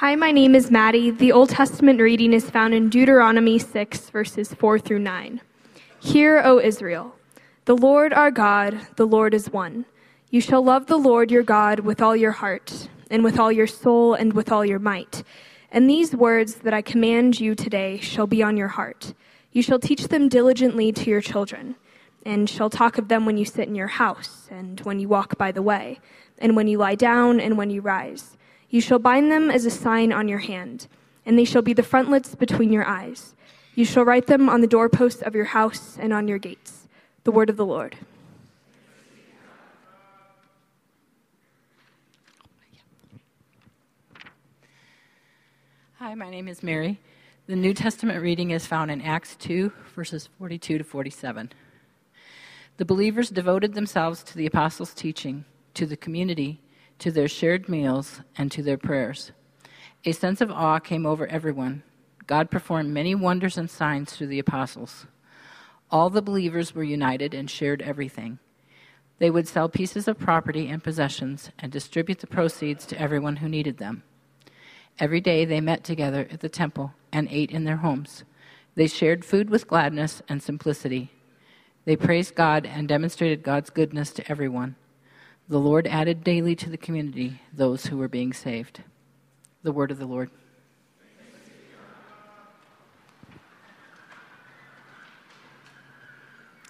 Hi, my name is Maddie. The Old Testament reading is found in Deuteronomy 6, verses 4 through 9. Hear, O Israel, the Lord our God, the Lord is one. You shall love the Lord your God with all your heart, and with all your soul, and with all your might. And these words that I command you today shall be on your heart. You shall teach them diligently to your children, and shall talk of them when you sit in your house, and when you walk by the way, and when you lie down, and when you rise. You shall bind them as a sign on your hand, and they shall be the frontlets between your eyes. You shall write them on the doorposts of your house and on your gates. The word of the Lord. Hi, my name is Mary. The New Testament reading is found in Acts 2, verses 42 to 47. The believers devoted themselves to the apostles' teaching, to the community, to their shared meals, and to their prayers. A sense of awe came over everyone. God performed many wonders and signs through the apostles. All the believers were united and shared everything. They would sell pieces of property and possessions and distribute the proceeds to everyone who needed them. Every day they met together at the temple and ate in their homes. They shared food with gladness and simplicity. They praised God and demonstrated God's goodness to everyone. The Lord added daily to the community those who were being saved. The word of the Lord.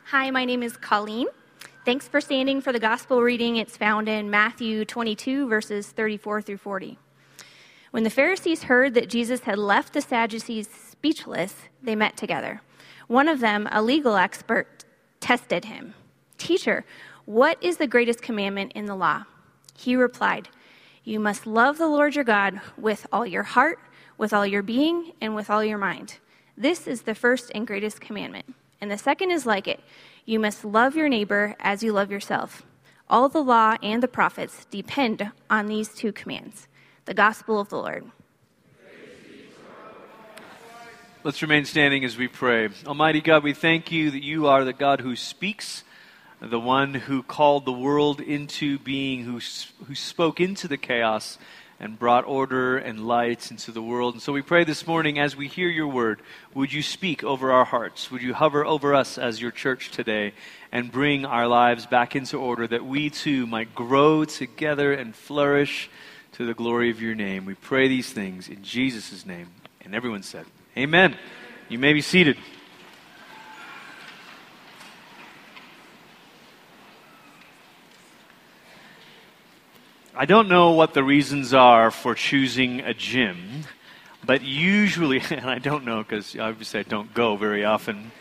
Hi, my name is Colleen. Thanks for standing for the gospel reading. It's found in Matthew 22, verses 34 through 40. When the Pharisees heard that Jesus had left the Sadducees speechless, they met together. One of them, a legal expert, tested him. "Teacher, what is the greatest commandment in the law?" He replied, "You must love the Lord your God with all your heart, with all your being, and with all your mind. This is the first and greatest commandment. And the second is like it. You must love your neighbor as you love yourself. All the law and the prophets depend on these two commands." The gospel of the Lord. Let's remain standing as we pray. Almighty God, we thank you that you are the God who speaks, the one who called the world into being, who spoke into the chaos and brought order and light into the world. And so we pray this morning as we hear your word, would you speak over our hearts? Would you hover over us as your church today and bring our lives back into order that we too might grow together and flourish to the glory of your name. We pray these things in Jesus' name. And everyone said, amen. You may be seated. I don't know what the reasons are for choosing a gym, but usually, and I don't know because obviously I don't go very often,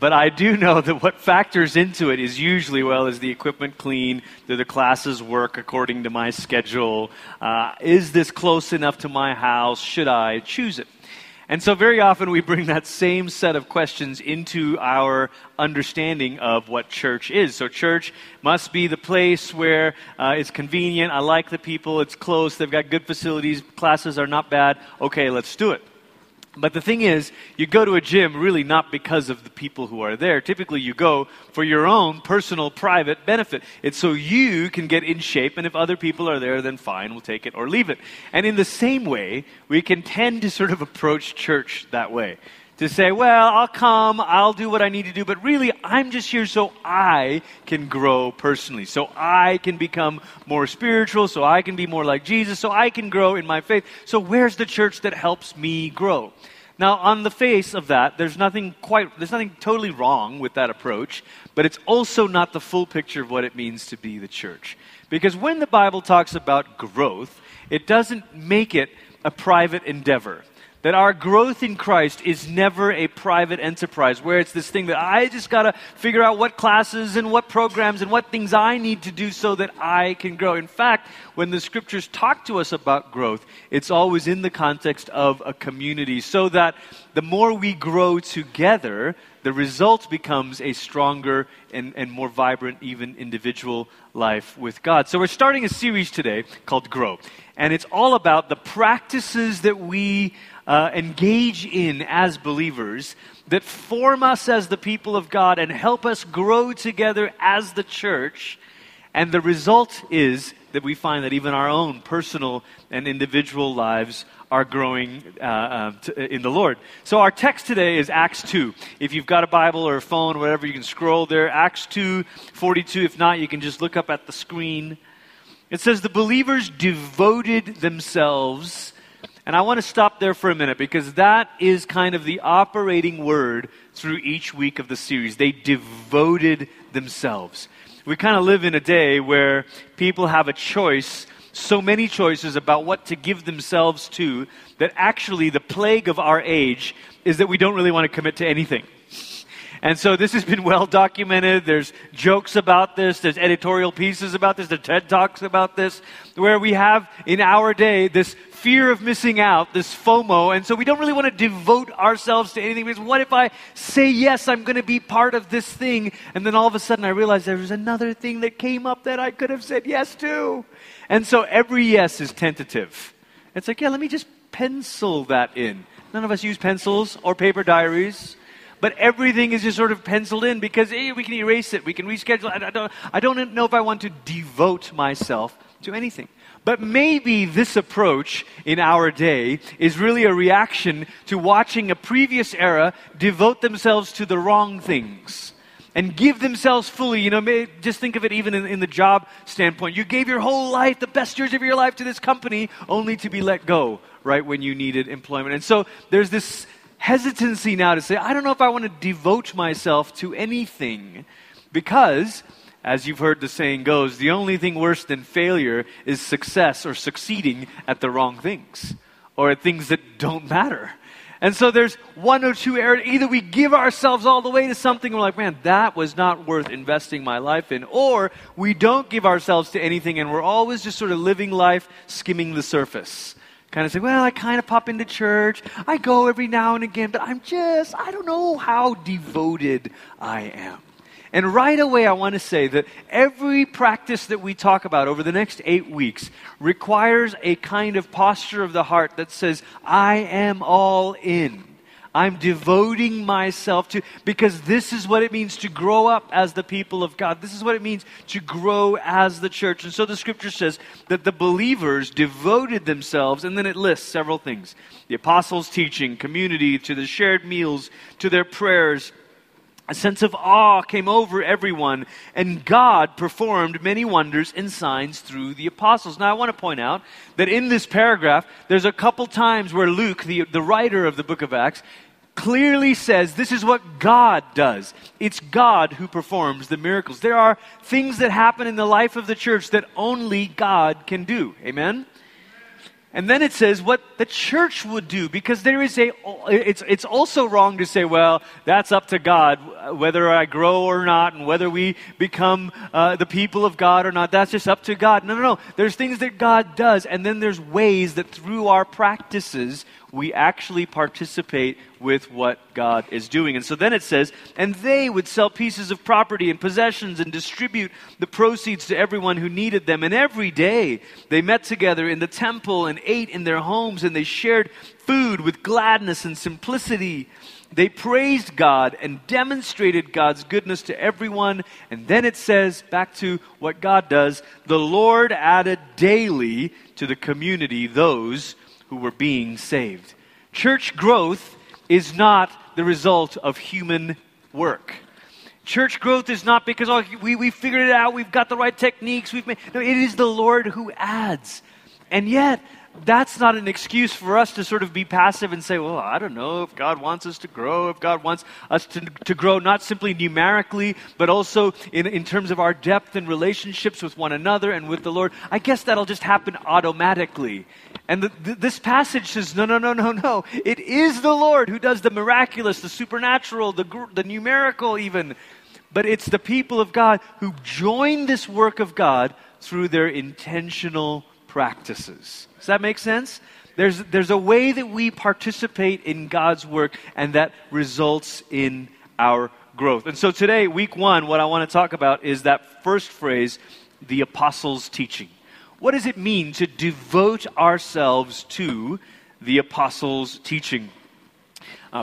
but I do know that what factors into it is usually, well, is the equipment clean? Do the classes work according to my schedule? Is this close enough to my house? Should I choose it? And so very often we bring that same set of questions into our understanding of what church is. So church must be the place where it's convenient, I like the people, it's close, they've got good facilities, classes are not bad, okay, let's do it. But the thing is, you go to a gym really not because of the people who are there. Typically, you go for your own personal, private benefit. It's so you can get in shape, and if other people are there, then fine, we'll take it or leave it. And in the same way, we can tend to sort of approach church that way. To say, well, I'll come, I'll do what I need to do, but really, I'm just here so I can grow personally, so I can become more spiritual, so I can be more like Jesus, so I can grow in my faith. So where's the church that helps me grow? Now, on the face of that, there's nothing totally wrong with that approach, but it's also not the full picture of what it means to be the church. Because when the Bible talks about growth, it doesn't make it a private endeavor. That our growth in Christ is never a private enterprise, where it's this thing that I just got to figure out what classes and what programs and what things I need to do so that I can grow. In fact, when the scriptures talk to us about growth, it's always in the context of a community, so that the more we grow together, the result becomes a stronger and more vibrant, even individual life with God. So we're starting a series today called Grow, and it's all about the practices that we engage in as believers that form us as the people of God and help us grow together as the church. And the result is that we find that even our own personal and individual lives are growing in the Lord. So our text today is Acts 2. If you've got a Bible or a phone or whatever, you can scroll there. Acts 2:42. If not, you can just look up at the screen. It says, the believers devoted themselves. And I want to stop there for a minute because that is kind of the operating word through each week of the series. They devoted themselves. We kind of live in a day where people have a choice, so many choices about what to give themselves to, that actually the plague of our age is that we don't really want to commit to anything. And so this has been well documented. There's jokes about this. There's editorial pieces about this. There's TED Talks about this, where we have in our day this fear of missing out, this FOMO. And so we don't really want to devote ourselves to anything. Because what if I say, yes, I'm going to be part of this thing. And then all of a sudden I realize there was another thing that came up that I could have said yes to. And so every yes is tentative. It's like, yeah, let me just pencil that in. None of us use pencils or paper diaries. But everything is just sort of penciled in because we can erase it. We can reschedule. I don't know if I want to devote myself to anything. But maybe this approach in our day is really a reaction to watching a previous era devote themselves to the wrong things and give themselves fully. You know, just think of it even in the job standpoint. You gave your whole life, the best years of your life to this company only to be let go right when you needed employment. And so there's this hesitancy now to say, I don't know if I want to devote myself to anything because, as you've heard the saying goes, the only thing worse than failure is success or succeeding at the wrong things or at things that don't matter. And so there's one or two areas. Either we give ourselves all the way to something and we're like, man, that was not worth investing my life in, or we don't give ourselves to anything and we're always just sort of living life skimming the surface. Kind of say, well, I kind of pop into church. I go every now and again, but I don't know how devoted I am. And right away, I want to say that every practice that we talk about over the next 8 weeks requires a kind of posture of the heart that says, I am all in. I'm devoting myself to, because this is what it means to grow up as the people of God. This is what it means to grow as the church. And so the scripture says that the believers devoted themselves, and then it lists several things. The apostles' teaching, community, to the shared meals, to their prayers. A sense of awe came over everyone, and God performed many wonders and signs through the apostles. Now, I want to point out that in this paragraph, there's a couple times where Luke, the writer of the book of Acts, clearly says this is what God does. It's God who performs the miracles. There are things that happen in the life of the church that only God can do. Amen? And then it says what the church would do, because there is it's also wrong to say, well, that's up to God, whether I grow or not, and whether we become the people of God or not, that's just up to God. No. There's things that God does, and then there's ways that through our practices, we actually participate with what God is doing. And so then it says, and they would sell pieces of property and possessions and distribute the proceeds to everyone who needed them. And every day they met together in the temple and ate in their homes, and they shared food with gladness and simplicity. They praised God and demonstrated God's goodness to everyone. And then it says, back to what God does, the Lord added daily to the community those who were being saved. Church growth is not the result of human work. Church growth is not because we figured it out, we've got the right techniques, no, it is the Lord who adds. And yet, that's not an excuse for us to sort of be passive and say, well, I don't know if God wants us to grow, if God wants us to grow not simply numerically, but also in terms of our depth and relationships with one another and with the Lord. I guess that'll just happen automatically. And this passage says, no. It is the Lord who does the miraculous, the supernatural, the numerical even. But it's the people of God who join this work of God through their intentional practices. Does that make sense? There's a way that we participate in God's work, and that results in our growth. And so today, week one, what I want to talk about is that first phrase, the apostles' teaching. What does it mean to devote ourselves to the apostles' teaching?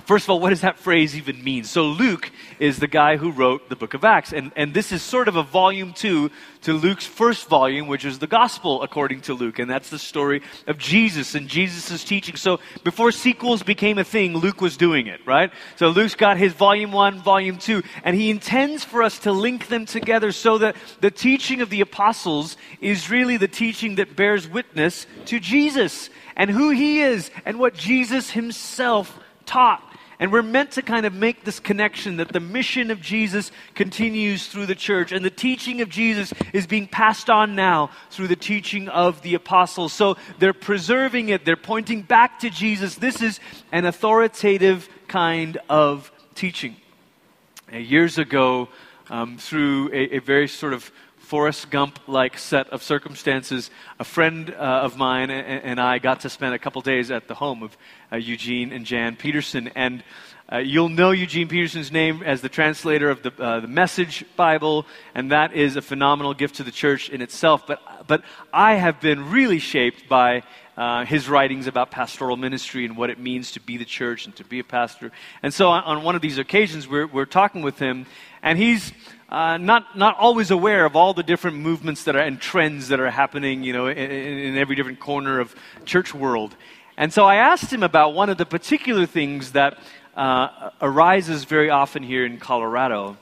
First of all, what does that phrase even mean? So Luke is the guy who wrote the book of Acts. And this is sort of a volume 2 to Luke's first volume, which is the gospel according to Luke. And that's the story of Jesus and Jesus' teaching. So before sequels became a thing, Luke was doing it, right? So Luke's got his volume 1, volume 2. And he intends for us to link them together so that the teaching of the apostles is really the teaching that bears witness to Jesus and who he is and what Jesus himself taught. And we're meant to kind of make this connection that the mission of Jesus continues through the church, and the teaching of Jesus is being passed on now through the teaching of the apostles. So they're preserving it, they're pointing back to Jesus. This is an authoritative kind of teaching. Years ago, through a very sort of Forrest Gump-like set of circumstances, a friend of mine and I got to spend a couple days at the home of Eugene and Jan Peterson. And you'll know Eugene Peterson's name as the translator of the Message Bible, and that is a phenomenal gift to the church in itself. But I have been really shaped by his writings about pastoral ministry and what it means to be the church and to be a pastor. And so on one of these occasions, we're talking with him, and he's not always aware of all the different movements that are and trends that are happening, you know, in every different corner of church world. And so I asked him about one of the particular things that arises very often here in Colorado,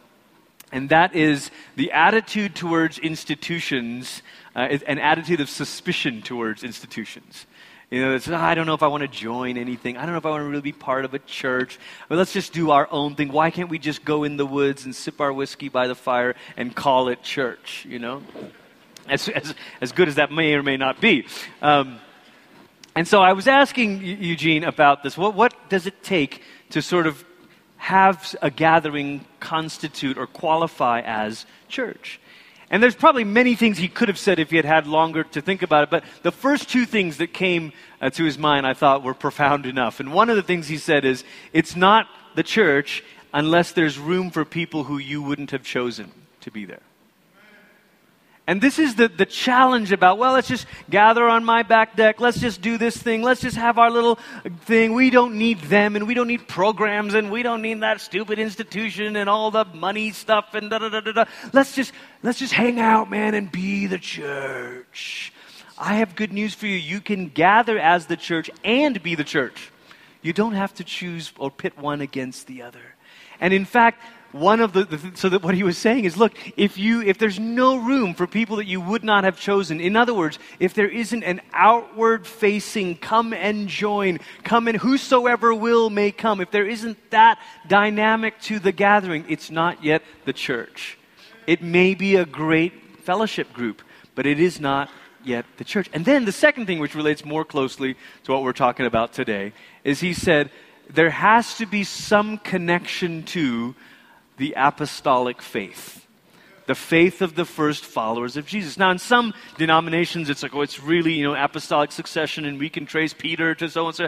and that is the attitude towards institutions, an attitude of suspicion towards institutions. You know, it's, I don't know if I want to join anything. I don't know if I want to really be part of a church. But let's just do our own thing. Why can't we just go in the woods and sip our whiskey by the fire and call it church, you know? As good as that may or may not be. And so I was asking Eugene about this. What does it take to sort of have a gathering constitute or qualify as church? And there's probably many things he could have said if he had had longer to think about it, but the first two things that came to his mind I thought were profound enough. And one of the things he said is, it's not the church unless there's room for people who you wouldn't have chosen to be there. And this is the challenge about, well, let's just gather on my back deck, let's just do this thing, let's just have our little thing, we don't need them, and we don't need programs, and we don't need that stupid institution and all the money stuff, and da-da-da-da-da. Let's just hang out, man, and be the church. I have good news for you. You can gather as the church and be the church. You don't have to choose or pit one against the other. And in fact, one of so that what he was saying is, look, if there's no room for people that you would not have chosen, in other words, if there isn't an outward facing, come and join, come and whosoever will may come, if there isn't that dynamic to the gathering, it's not yet the church. It may be a great fellowship group, but it is not yet the church. And then the second thing, which relates more closely to what we're talking about today, is he said, there has to be some connection to the apostolic faith, the faith of the first followers of Jesus. Now, in some denominations, it's like, oh, it's really, you know, apostolic succession, and we can trace Peter to so-and-so.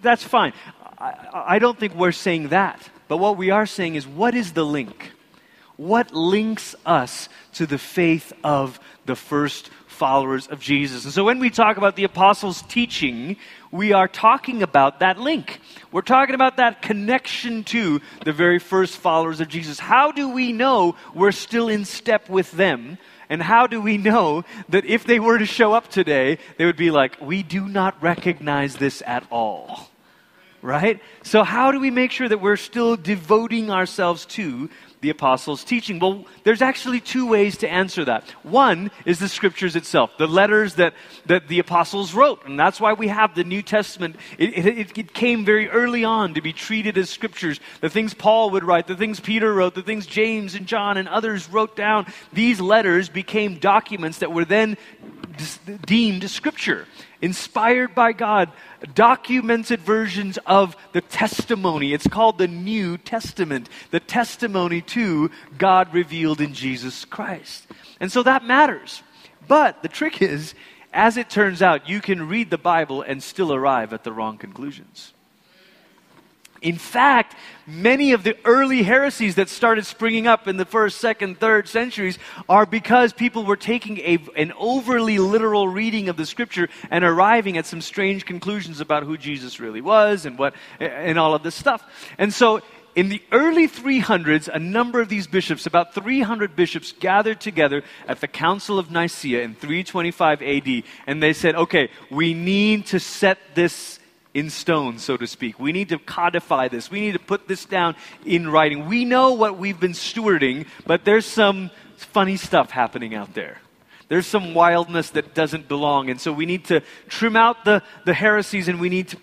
That's fine. I don't think we're saying that. But what we are saying is, what is the link? What links us to the faith of the first followers of Jesus? And so when we talk about the apostles' teaching, we are talking about that link. We're talking about that connection to the very first followers of Jesus. How do we know we're still in step with them? And how do we know that if they were to show up today, they would be like, we do not recognize this at all, right? So how do we make sure that we're still devoting ourselves to the apostles' teaching? Well, there's actually two ways to answer that. One is the scriptures itself, the letters that the apostles wrote. And that's why we have the New Testament. It came very early on to be treated as scriptures. The things Paul would write, the things Peter wrote, the things James and John and others wrote down, these letters became documents that were then deemed scripture, inspired by God, documented versions of the testimony. It's called the New Testament, the testimony to God revealed in Jesus Christ. And so that matters. But the trick is, as it turns out, you can read the Bible and still arrive at the wrong conclusions. In fact, many of the early heresies that started springing up in the first, second, third centuries are because people were taking an overly literal reading of the scripture and arriving at some strange conclusions about who Jesus really was and what and all of this stuff. And so in the early 300s, a number of these bishops, about 300 bishops, gathered together at the Council of Nicaea in 325 AD, and they said, okay, we need to set this in stone, so to speak. We need to codify this. We need to put this down in writing. We know what we've been stewarding, but there's some funny stuff happening out there. There's some wildness that doesn't belong, and so we need to trim out the heresies, and we need to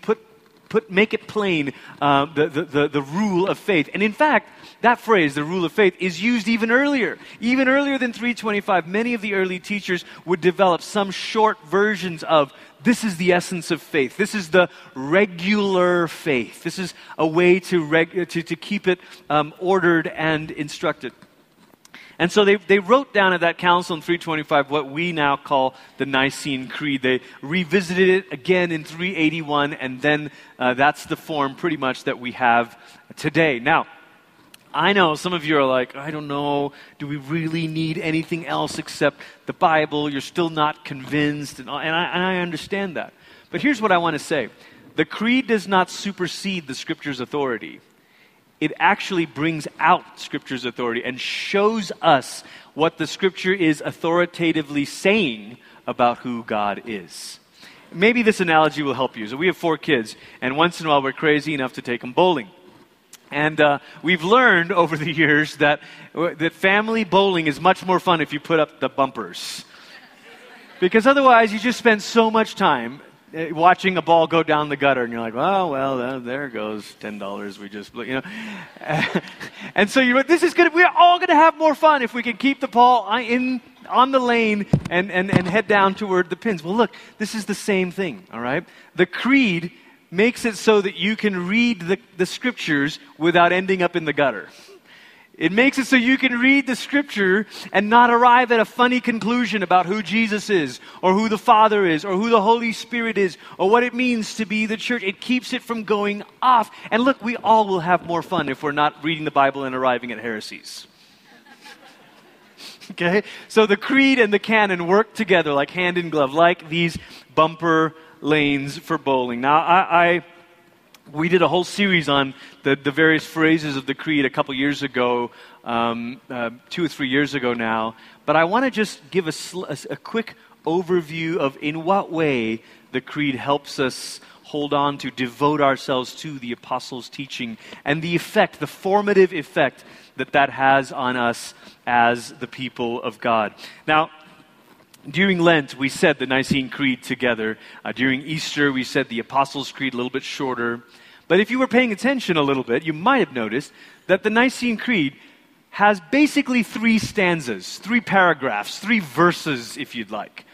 make it plain, the rule of faith. And in fact, that phrase, the rule of faith, is used even earlier than 325. Many of the early teachers would develop some short versions of, this is the essence of faith. This is the regular faith. This is a way to keep it ordered and instructed. And so they wrote down at that council in 325 what we now call the Nicene Creed. They revisited it again in 381, and then that's the form pretty much that we have today. Now, I know some of you are like, I don't know, do we really need anything else except the Bible? You're still not convinced, and I understand that. But here's what I want to say. The Creed does not supersede the Scripture's authority. It actually brings out Scripture's authority and shows us what the Scripture is authoritatively saying about who God is. Maybe this analogy will help you. So we have four kids, and once in a while we're crazy enough to take them bowling. And we've learned over the years that family bowling is much more fun if you put up the bumpers. Because otherwise you just spend so much time watching a ball go down the gutter, and you're like, oh, well, there goes $10 we just blew, you know. And so you're like, we're all going to have more fun if we can keep the ball on the lane and head down toward the pins. Well, look, this is the same thing, all right? The Creed makes it so that you can read the Scriptures without ending up in the gutter. It makes it so you can read the Scripture and not arrive at a funny conclusion about who Jesus is, or who the Father is, or who the Holy Spirit is, or what it means to be the church. It keeps it from going off. And look, we all will have more fun if we're not reading the Bible and arriving at heresies. Okay? So the Creed and the canon work together like hand in glove, like these bumper lanes for bowling. Now, we did a whole series on the various phrases of the Creed a couple years ago, 2 or 3 years ago now. But I want to just give a quick overview of in what way the Creed helps us hold on to, devote ourselves to the Apostles' teaching, and the formative effect that has on us as the people of God. Now, during Lent, we said the Nicene Creed together. During Easter, we said the Apostles' Creed, a little bit shorter. But if you were paying attention a little bit, you might have noticed that the Nicene Creed has basically 3 stanzas, 3 paragraphs, 3 verses, if you'd like.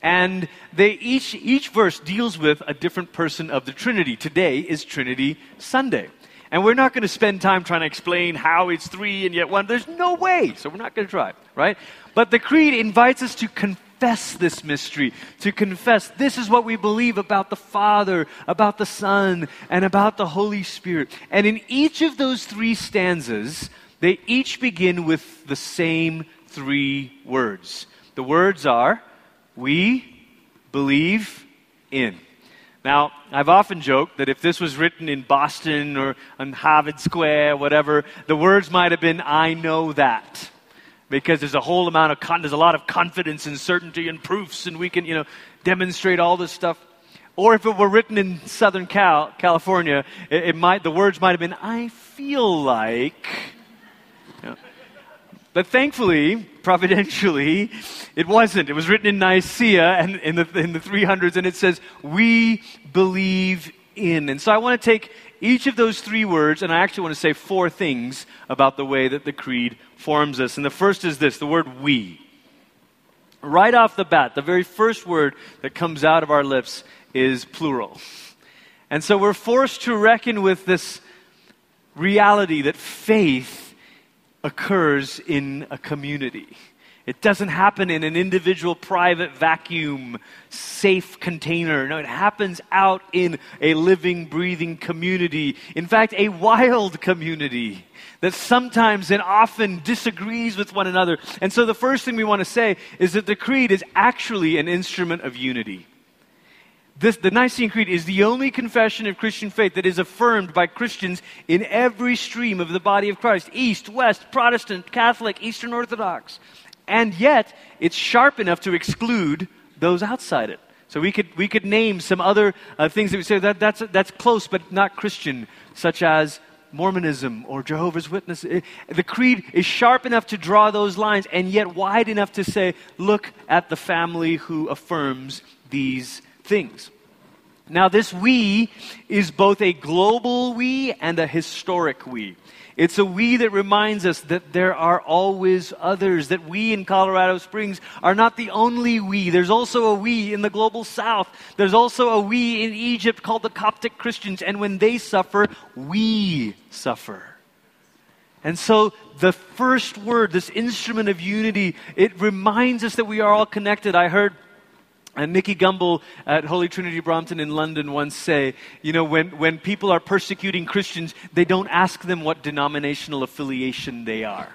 And they each verse deals with a different person of the Trinity. Today is Trinity Sunday. And we're not going to spend time trying to explain how it's 3 and yet 1. There's no way, so we're not going to try, right? But the Creed invites us to confess this mystery, to confess this is what we believe about the Father, about the Son, and about the Holy Spirit. And in each of those 3 stanzas, they each begin with the same 3 words. The words are, we believe in. Now, I've often joked that if this was written in Boston or on Harvard Square, whatever, the words might have been, I know that. Because there's there's a lot of confidence and certainty and proofs, and we can, demonstrate all this stuff. Or if it were written in Southern California, the words might have been, I feel like. But thankfully, providentially, it wasn't. It was written in Nicaea and in the 300s, and it says, we believe in. And so I want to take each of those 3 words, and I actually want to say 4 things about the way that the Creed forms us. And the first is this, the word we. Right off the bat, the very first word that comes out of our lips is plural. And so we're forced to reckon with this reality that faith occurs in a community. It doesn't happen in an individual private vacuum, safe container. No, it happens out in a living, breathing community. In fact, a wild community that sometimes and often disagrees with one another. And so the first thing we want to say is that the Creed is actually an instrument of unity. The Nicene Creed is the only confession of Christian faith that is affirmed by Christians in every stream of the body of Christ, East, West, Protestant, Catholic, Eastern Orthodox. And yet, it's sharp enough to exclude those outside it. So we could name some other things that we say, that's close but not Christian, such as Mormonism or Jehovah's Witnesses. The Creed is sharp enough to draw those lines and yet wide enough to say, look at the family who affirms these things. Now, this we is both a global we and a historic we. It's a we that reminds us that there are always others, that we in Colorado Springs are not the only we. There's also a we in the global south. There's also a we in Egypt called the Coptic Christians, and when they suffer, we suffer. And so the first word, this instrument of unity, it reminds us that we are all connected. I heard Nikki Gumbel at Holy Trinity Brompton in London once say, you know, when people are persecuting Christians, they don't ask them what denominational affiliation they are.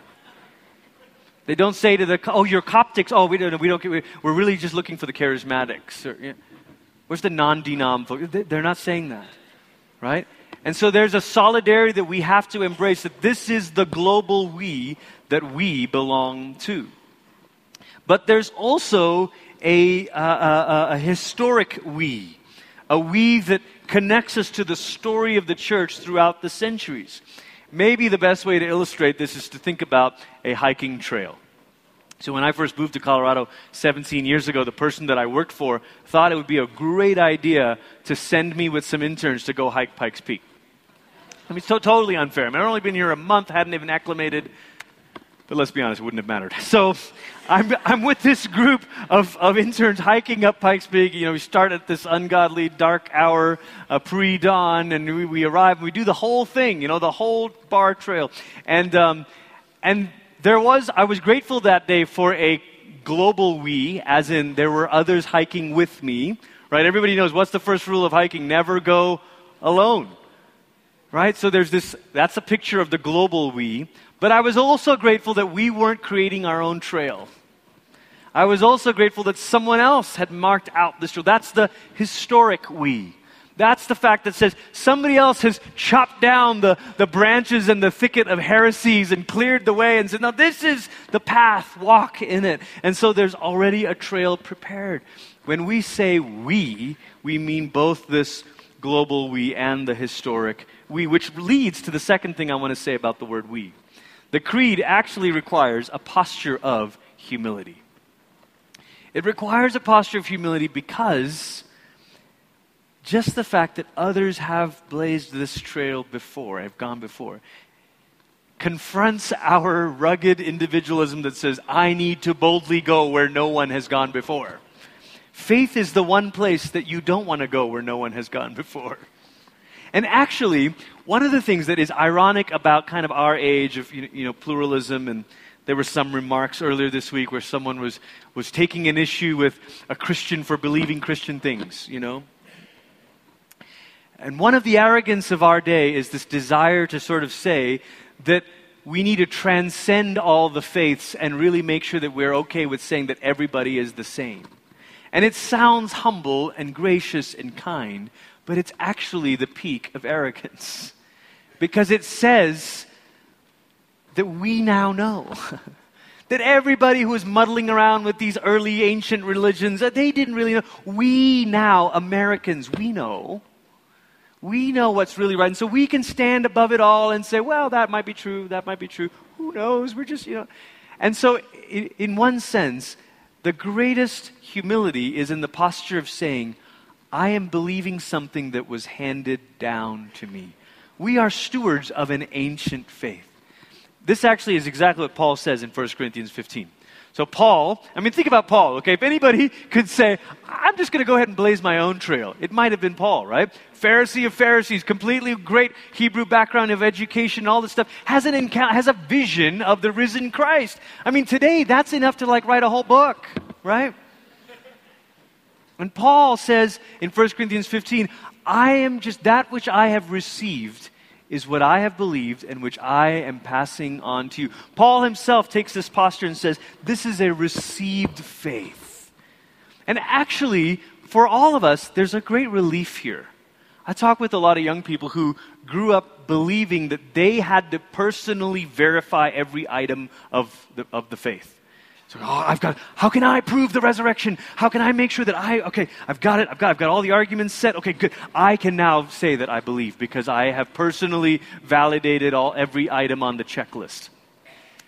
They don't say to the, oh, you're Coptics. Oh, we don't. We're really just looking for the charismatics. Or, you know, where's the non-denom folk? They're not saying that, right? And so there's a solidarity that we have to embrace, that this is the global we that we belong to. But there's also a historic we, a we that connects us to the story of the church throughout the centuries. Maybe the best way to illustrate this is to think about a hiking trail. So when I first moved to Colorado 17 years ago, the person that I worked for thought it would be a great idea to send me with some interns to go hike Pikes Peak. I mean, it's totally unfair. I mean, I've only been here a month, hadn't even acclimated. But let's be honest, it wouldn't have mattered. So I'm with this group of interns hiking up Pikes Peak. You know, we start at this ungodly dark hour pre-dawn, and we arrive, and we do the whole thing, you know, the whole bar trail. And I was grateful that day for a global we, as in there were others hiking with me, right? Everybody knows what's the first rule of hiking? Never go alone, right? So that's a picture of the global we. But I was also grateful that we weren't creating our own trail. I was also grateful that someone else had marked out this trail. That's the historic we. That's the fact that says somebody else has chopped down the branches and the thicket of heresies and cleared the way and said, now this is the path, walk in it. And so there's already a trail prepared. When we say we mean both this global we and the historic we, which leads to the second thing I want to say about the word we. The Creed actually requires a posture of humility. It requires a posture of humility because just the fact that others have blazed this trail before, have gone before, confronts our rugged individualism that says, I need to boldly go where no one has gone before. Faith is the one place that you don't want to go where no one has gone before. And actually, one of the things that is ironic about kind of our age of, you know, pluralism, and there were some remarks earlier this week where someone was taking an issue with a Christian for believing Christian things, you know. And one of the arrogance of our day is this desire to sort of say that we need to transcend all the faiths and really make sure that we're okay with saying that everybody is the same. And it sounds humble and gracious and kind, but it's actually the peak of arrogance, because it says that we now know that everybody who was muddling around with these early ancient religions, they didn't really know. We now, Americans, we know what's really right. And so we can stand above it all and say, well, that might be true. Who knows? We're just, you know. And so in one sense, the greatest humility is in the posture of saying, I am believing something that was handed down to me. We are stewards of an ancient faith. This actually is exactly what Paul says in 1 Corinthians 15. So Paul, I mean, think about Paul, okay? If anybody could say, I'm just going to go ahead and blaze my own trail, it might have been Paul, right? Pharisee of Pharisees, completely great Hebrew background of education, all this stuff, has an encounter, has a vision of the risen Christ. I mean, today, that's enough to, like, write a whole book, right? And Paul says in 1 Corinthians 15, I am just that which I have received is what I have believed and which I am passing on to you. Paul himself takes this posture and says, this is a received faith. And actually, for all of us, there's a great relief here. I talk with a lot of young people who grew up believing that they had to personally verify every item of the faith. So, I've got, how can I prove the resurrection? How can I make sure that I've got it. I've got all the arguments set. Okay, good. I can now say that I believe because I have personally validated every item on the checklist.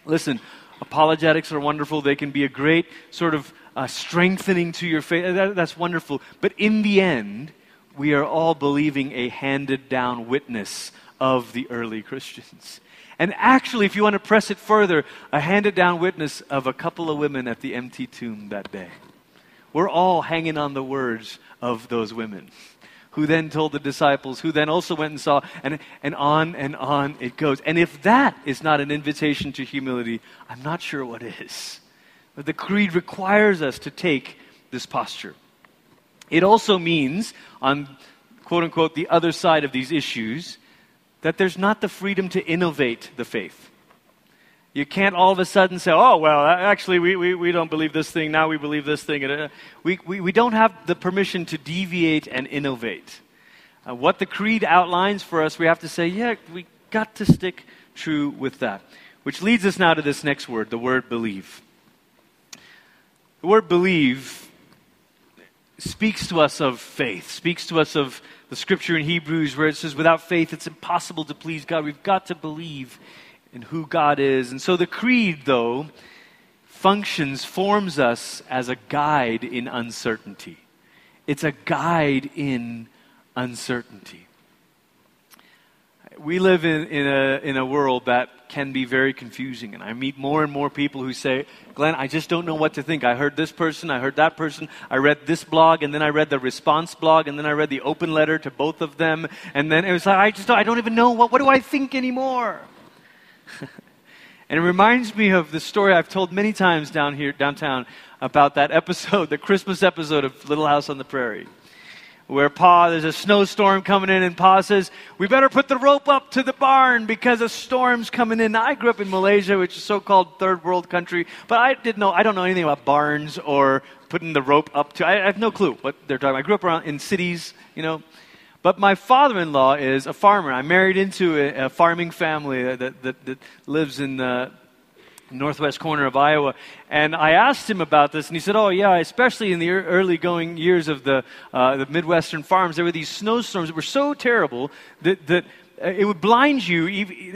Listen, apologetics are wonderful. They can be a great sort of strengthening to your faith. That's wonderful. But in the end, we are all believing a handed down witness of the early Christians. And actually, if you want to press it further, a handed-down witness of a couple of women at the empty tomb that day. We're all hanging on the words of those women, who then told the disciples, who then also went and saw, and on it goes. And if that is not an invitation to humility, I'm not sure what is. But the Creed requires us to take this posture. It also means, on quote-unquote the other side of these issues, that there's not the freedom to innovate the faith. You can't all of a sudden say, oh, well, actually, we don't believe this thing. Now we believe this thing. We don't have the permission to deviate and innovate. What the Creed outlines for us, we have to say, yeah, we got to stick true with that. Which leads us now to this next word, the word believe. The word believe speaks to us of faith, speaks to us of the scripture in Hebrews where it says, without faith, it's impossible to please God. We've got to believe in who God is. And so the creed, though, forms us as a guide in uncertainty. It's a guide in uncertainty. We live in a world that can be very confusing. And I meet more and more people who say, Glenn, I just don't know what to think. I heard this person, I heard that person, I read this blog, and then I read the response blog, and then I read the open letter to both of them. And then it was like, I don't even know. What do I think anymore? And it reminds me of the story I've told many times down here, downtown, about that episode, the Christmas episode of Little House on the Prairie. Where there's a snowstorm coming in, and Pa says, we better put the rope up to the barn because a storm's coming in. Now, I grew up in Malaysia, which is so-called third world country, but I don't know anything about barns or putting the rope up to, I have no clue what they're talking about. I grew up in cities, But my father-in-law is a farmer. I married into a farming family that lives in the northwest corner of Iowa, and I asked him about this, and he said, oh yeah, especially in the early going years of the Midwestern farms, there were these snowstorms that were so terrible that it would blind you,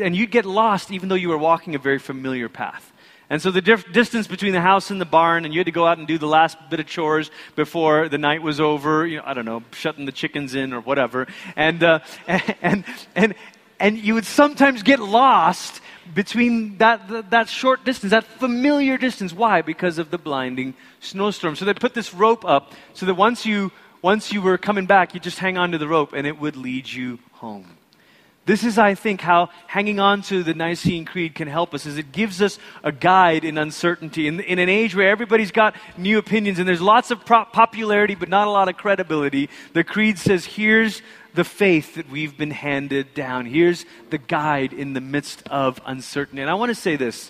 and you'd get lost even though you were walking a very familiar path. And so the distance between the house and the barn, and you had to go out and do the last bit of chores before the night was over, shutting the chickens in or whatever, and you would sometimes get lost between that short distance, that familiar distance. Why? Because of the blinding snowstorm. So they put this rope up so that once you were coming back, you just hang on to the rope and it would lead you home. This is, I think, how hanging on to the Nicene Creed can help us, is it gives us a guide in uncertainty. In an age where everybody's got new opinions and there's lots of popularity but not a lot of credibility, the Creed says, here's the faith that we've been handed down. Here's the guide in the midst of uncertainty. And I want to say this.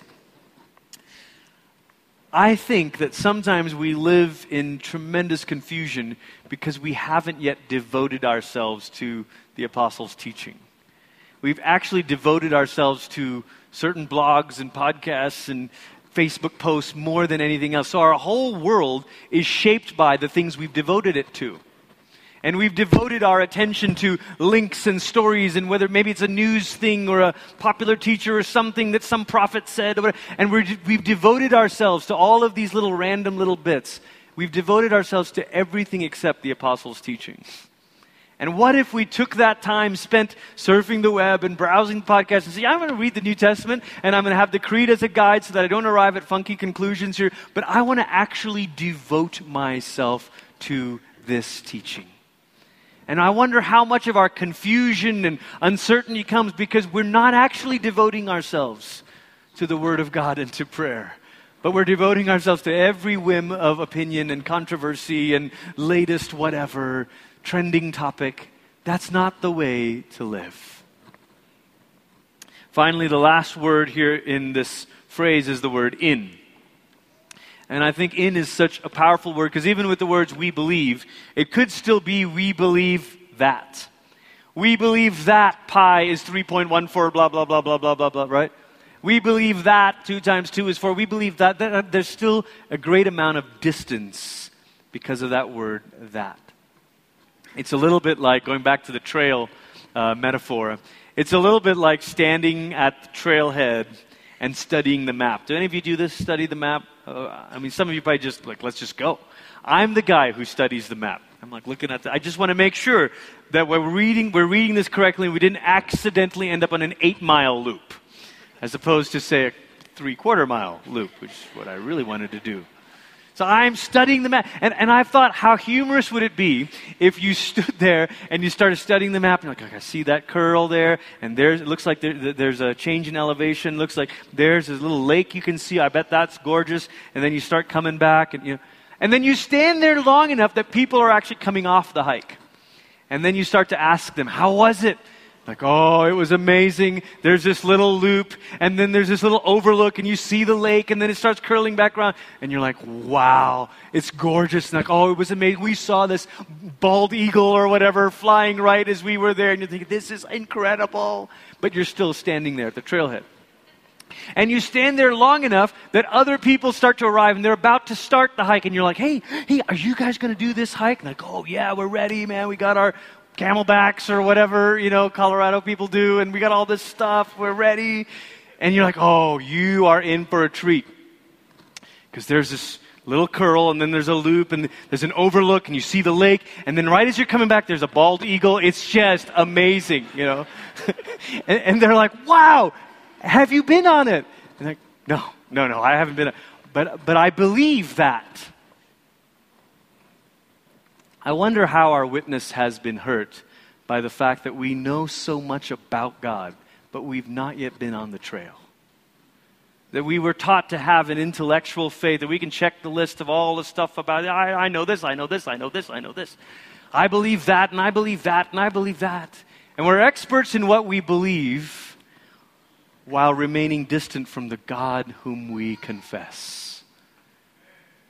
I think that sometimes we live in tremendous confusion because we haven't yet devoted ourselves to the apostles' teaching. We've actually devoted ourselves to certain blogs and podcasts and Facebook posts more than anything else. So our whole world is shaped by the things we've devoted it to. And we've devoted our attention to links and stories and whether maybe it's a news thing or a popular teacher or something that some prophet said. Or whatever. And we've devoted ourselves to all of these little random little bits. We've devoted ourselves to everything except the apostles' teaching. And what if we took that time spent surfing the web and browsing podcasts and say, I'm going to read the New Testament and I'm going to have the creed as a guide so that I don't arrive at funky conclusions here, but I want to actually devote myself to this teaching. And I wonder how much of our confusion and uncertainty comes because we're not actually devoting ourselves to the Word of God and to prayer. But we're devoting ourselves to every whim of opinion and controversy and latest whatever, trending topic. That's not the way to live. Finally, the last word here in this phrase is the word in. And I think in is such a powerful word because even with the words we believe, it could still be we believe that. We believe that pi is 3.14 blah, blah, blah, blah, blah, blah, blah, right? We believe that 2 times 2 is 4. We believe that. There's still a great amount of distance because of that word that. It's a little bit like, going back to the trail metaphor, it's a little bit like standing at the trailhead and studying the map. Do any of you do this, study the map? Some of you probably just like, let's just go. I'm the guy who studies the map. I'm like looking at I just want to make sure that we're reading this correctly and we didn't accidentally end up on an 8-mile loop as opposed to, say, a 3/4-mile loop, which is what I really wanted to do. So I'm studying the map. And I thought, how humorous would it be if you stood there and you started studying the map? And you're like, I see that curl there. And there's, it looks like there's a change in elevation. Looks like there's this little lake you can see. I bet that's gorgeous. And then you start coming back. And then you stand there long enough that people are actually coming off the hike. And then you start to ask them, how was it? Like, oh, it was amazing. There's this little loop, and then there's this little overlook, and you see the lake, and then it starts curling back around. And you're like, wow, it's gorgeous. And like, oh, it was amazing. We saw this bald eagle or whatever flying right as we were there. And you're thinking, this is incredible. But you're still standing there at the trailhead. And you stand there long enough that other people start to arrive, and they're about to start the hike. And you're like, hey, are you guys going to do this hike? And like, oh, yeah, we're ready, man. We got our camelbacks or whatever, Colorado people do, and we got all this stuff, we're ready. And you're like, oh, you are in for a treat. Because there's this little curl, and then there's a loop, and there's an overlook, and you see the lake, and then right as you're coming back, there's a bald eagle. It's just amazing, and they're like, wow, have you been on it? And like, no, I haven't been on it. But I believe that. I wonder how our witness has been hurt by the fact that we know so much about God, but we've not yet been on the trail. That we were taught to have an intellectual faith, that we can check the list of all the stuff about it. I know this, I know this, I know this, I know this. I believe that, and I believe that, and I believe that. And we're experts in what we believe while remaining distant from the God whom we confess.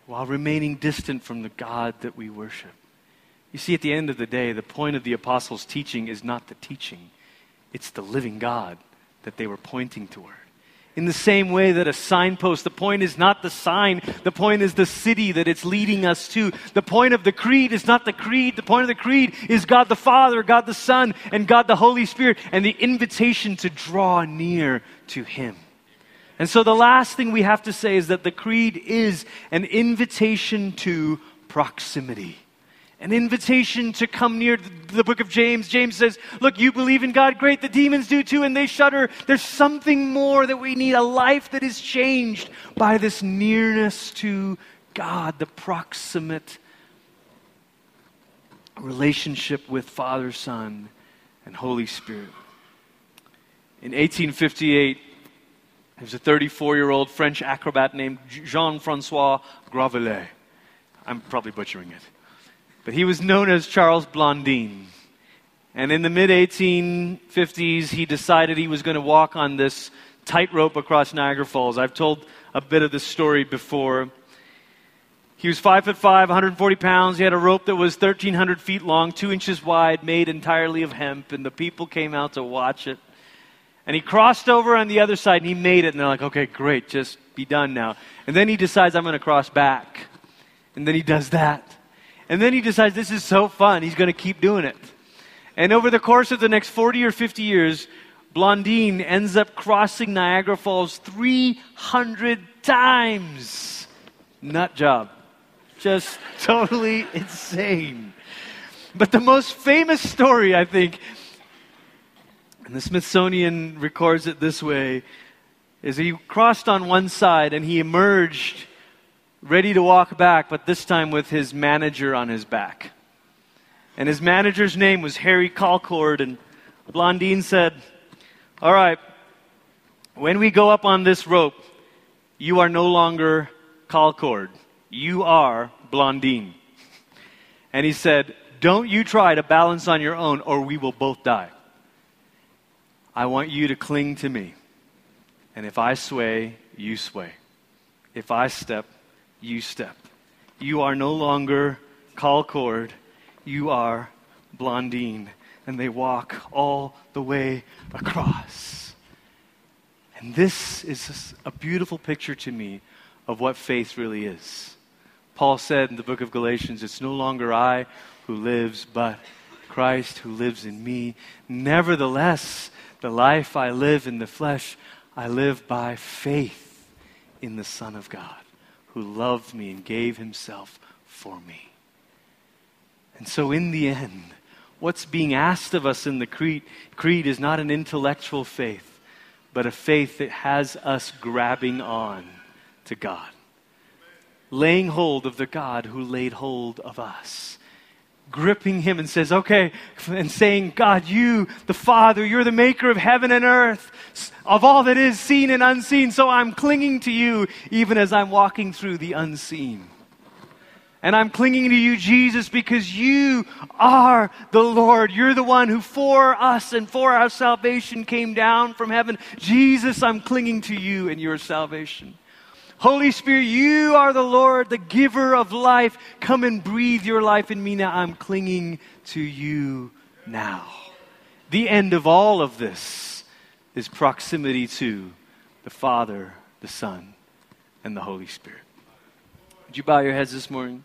While remaining distant from the God that we worship. You see, at the end of the day, the point of the apostles' teaching is not the teaching. It's the living God that they were pointing toward. In the same way that a signpost, the point is not the sign. The point is the city that it's leading us to. The point of the creed is not the creed. The point of the creed is God the Father, God the Son, and God the Holy Spirit, and the invitation to draw near to Him. And so the last thing we have to say is that the creed is an invitation to proximity. An invitation to come near. The book of James. James says, look, you believe in God, great. The demons do too, and they shudder. There's something more that we need, a life that is changed by this nearness to God, the proximate relationship with Father, Son, and Holy Spirit. In 1858, there's a 34-year-old French acrobat named Jean-Francois Gravelet. I'm probably butchering it. But he was known as Charles Blondin. And in the mid-1850s, he decided he was going to walk on this tightrope across Niagara Falls. I've told a bit of this story before. He was 5'5", 140 pounds. He had a rope that was 1,300 feet long, 2 inches wide, made entirely of hemp. And the people came out to watch it. And he crossed over on the other side, and he made it. And they're like, okay, great, just be done now. And then he decides, I'm going to cross back. And then he does that. And then he decides, this is so fun, he's going to keep doing it. And over the course of the next 40 or 50 years, Blondin ends up crossing Niagara Falls 300 times. Nut job. Just totally insane. But the most famous story, I think, and the Smithsonian records it this way, is he crossed on one side and he emerged ready to walk back, but this time with his manager on his back. And his manager's name was Harry Colcord, and Blondin said, "All right, when we go up on this rope, you are no longer Colcord. You are Blondin." And he said, "Don't you try to balance on your own or we will both die. I want you to cling to me. And if I sway, you sway. If I step, you step. You are no longer Colcord. You are Blondin." And they walk all the way across. And this is a beautiful picture to me of what faith really is. Paul said in the book of Galatians, "It's no longer I who lives, but Christ who lives in me. Nevertheless, the life I live in the flesh, I live by faith in the Son of God, who loved me and gave himself for me." And so in the end, what's being asked of us in the creed is not an intellectual faith, but a faith that has us grabbing on to God, laying hold of the God who laid hold of us, gripping him and says, okay, and saying, "God, you, the Father, you're the maker of heaven and earth, of all that is seen and unseen, so I'm clinging to you even as I'm walking through the unseen. And I'm clinging to you, Jesus, because you are the Lord. You're the one who for us and for our salvation came down from heaven. Jesus, I'm clinging to you and your salvation. Holy Spirit, you are the Lord, the giver of life. Come and breathe your life in me now. I'm clinging to you now." The end of all of this is proximity to the Father, the Son, and the Holy Spirit. Would you bow your heads this morning?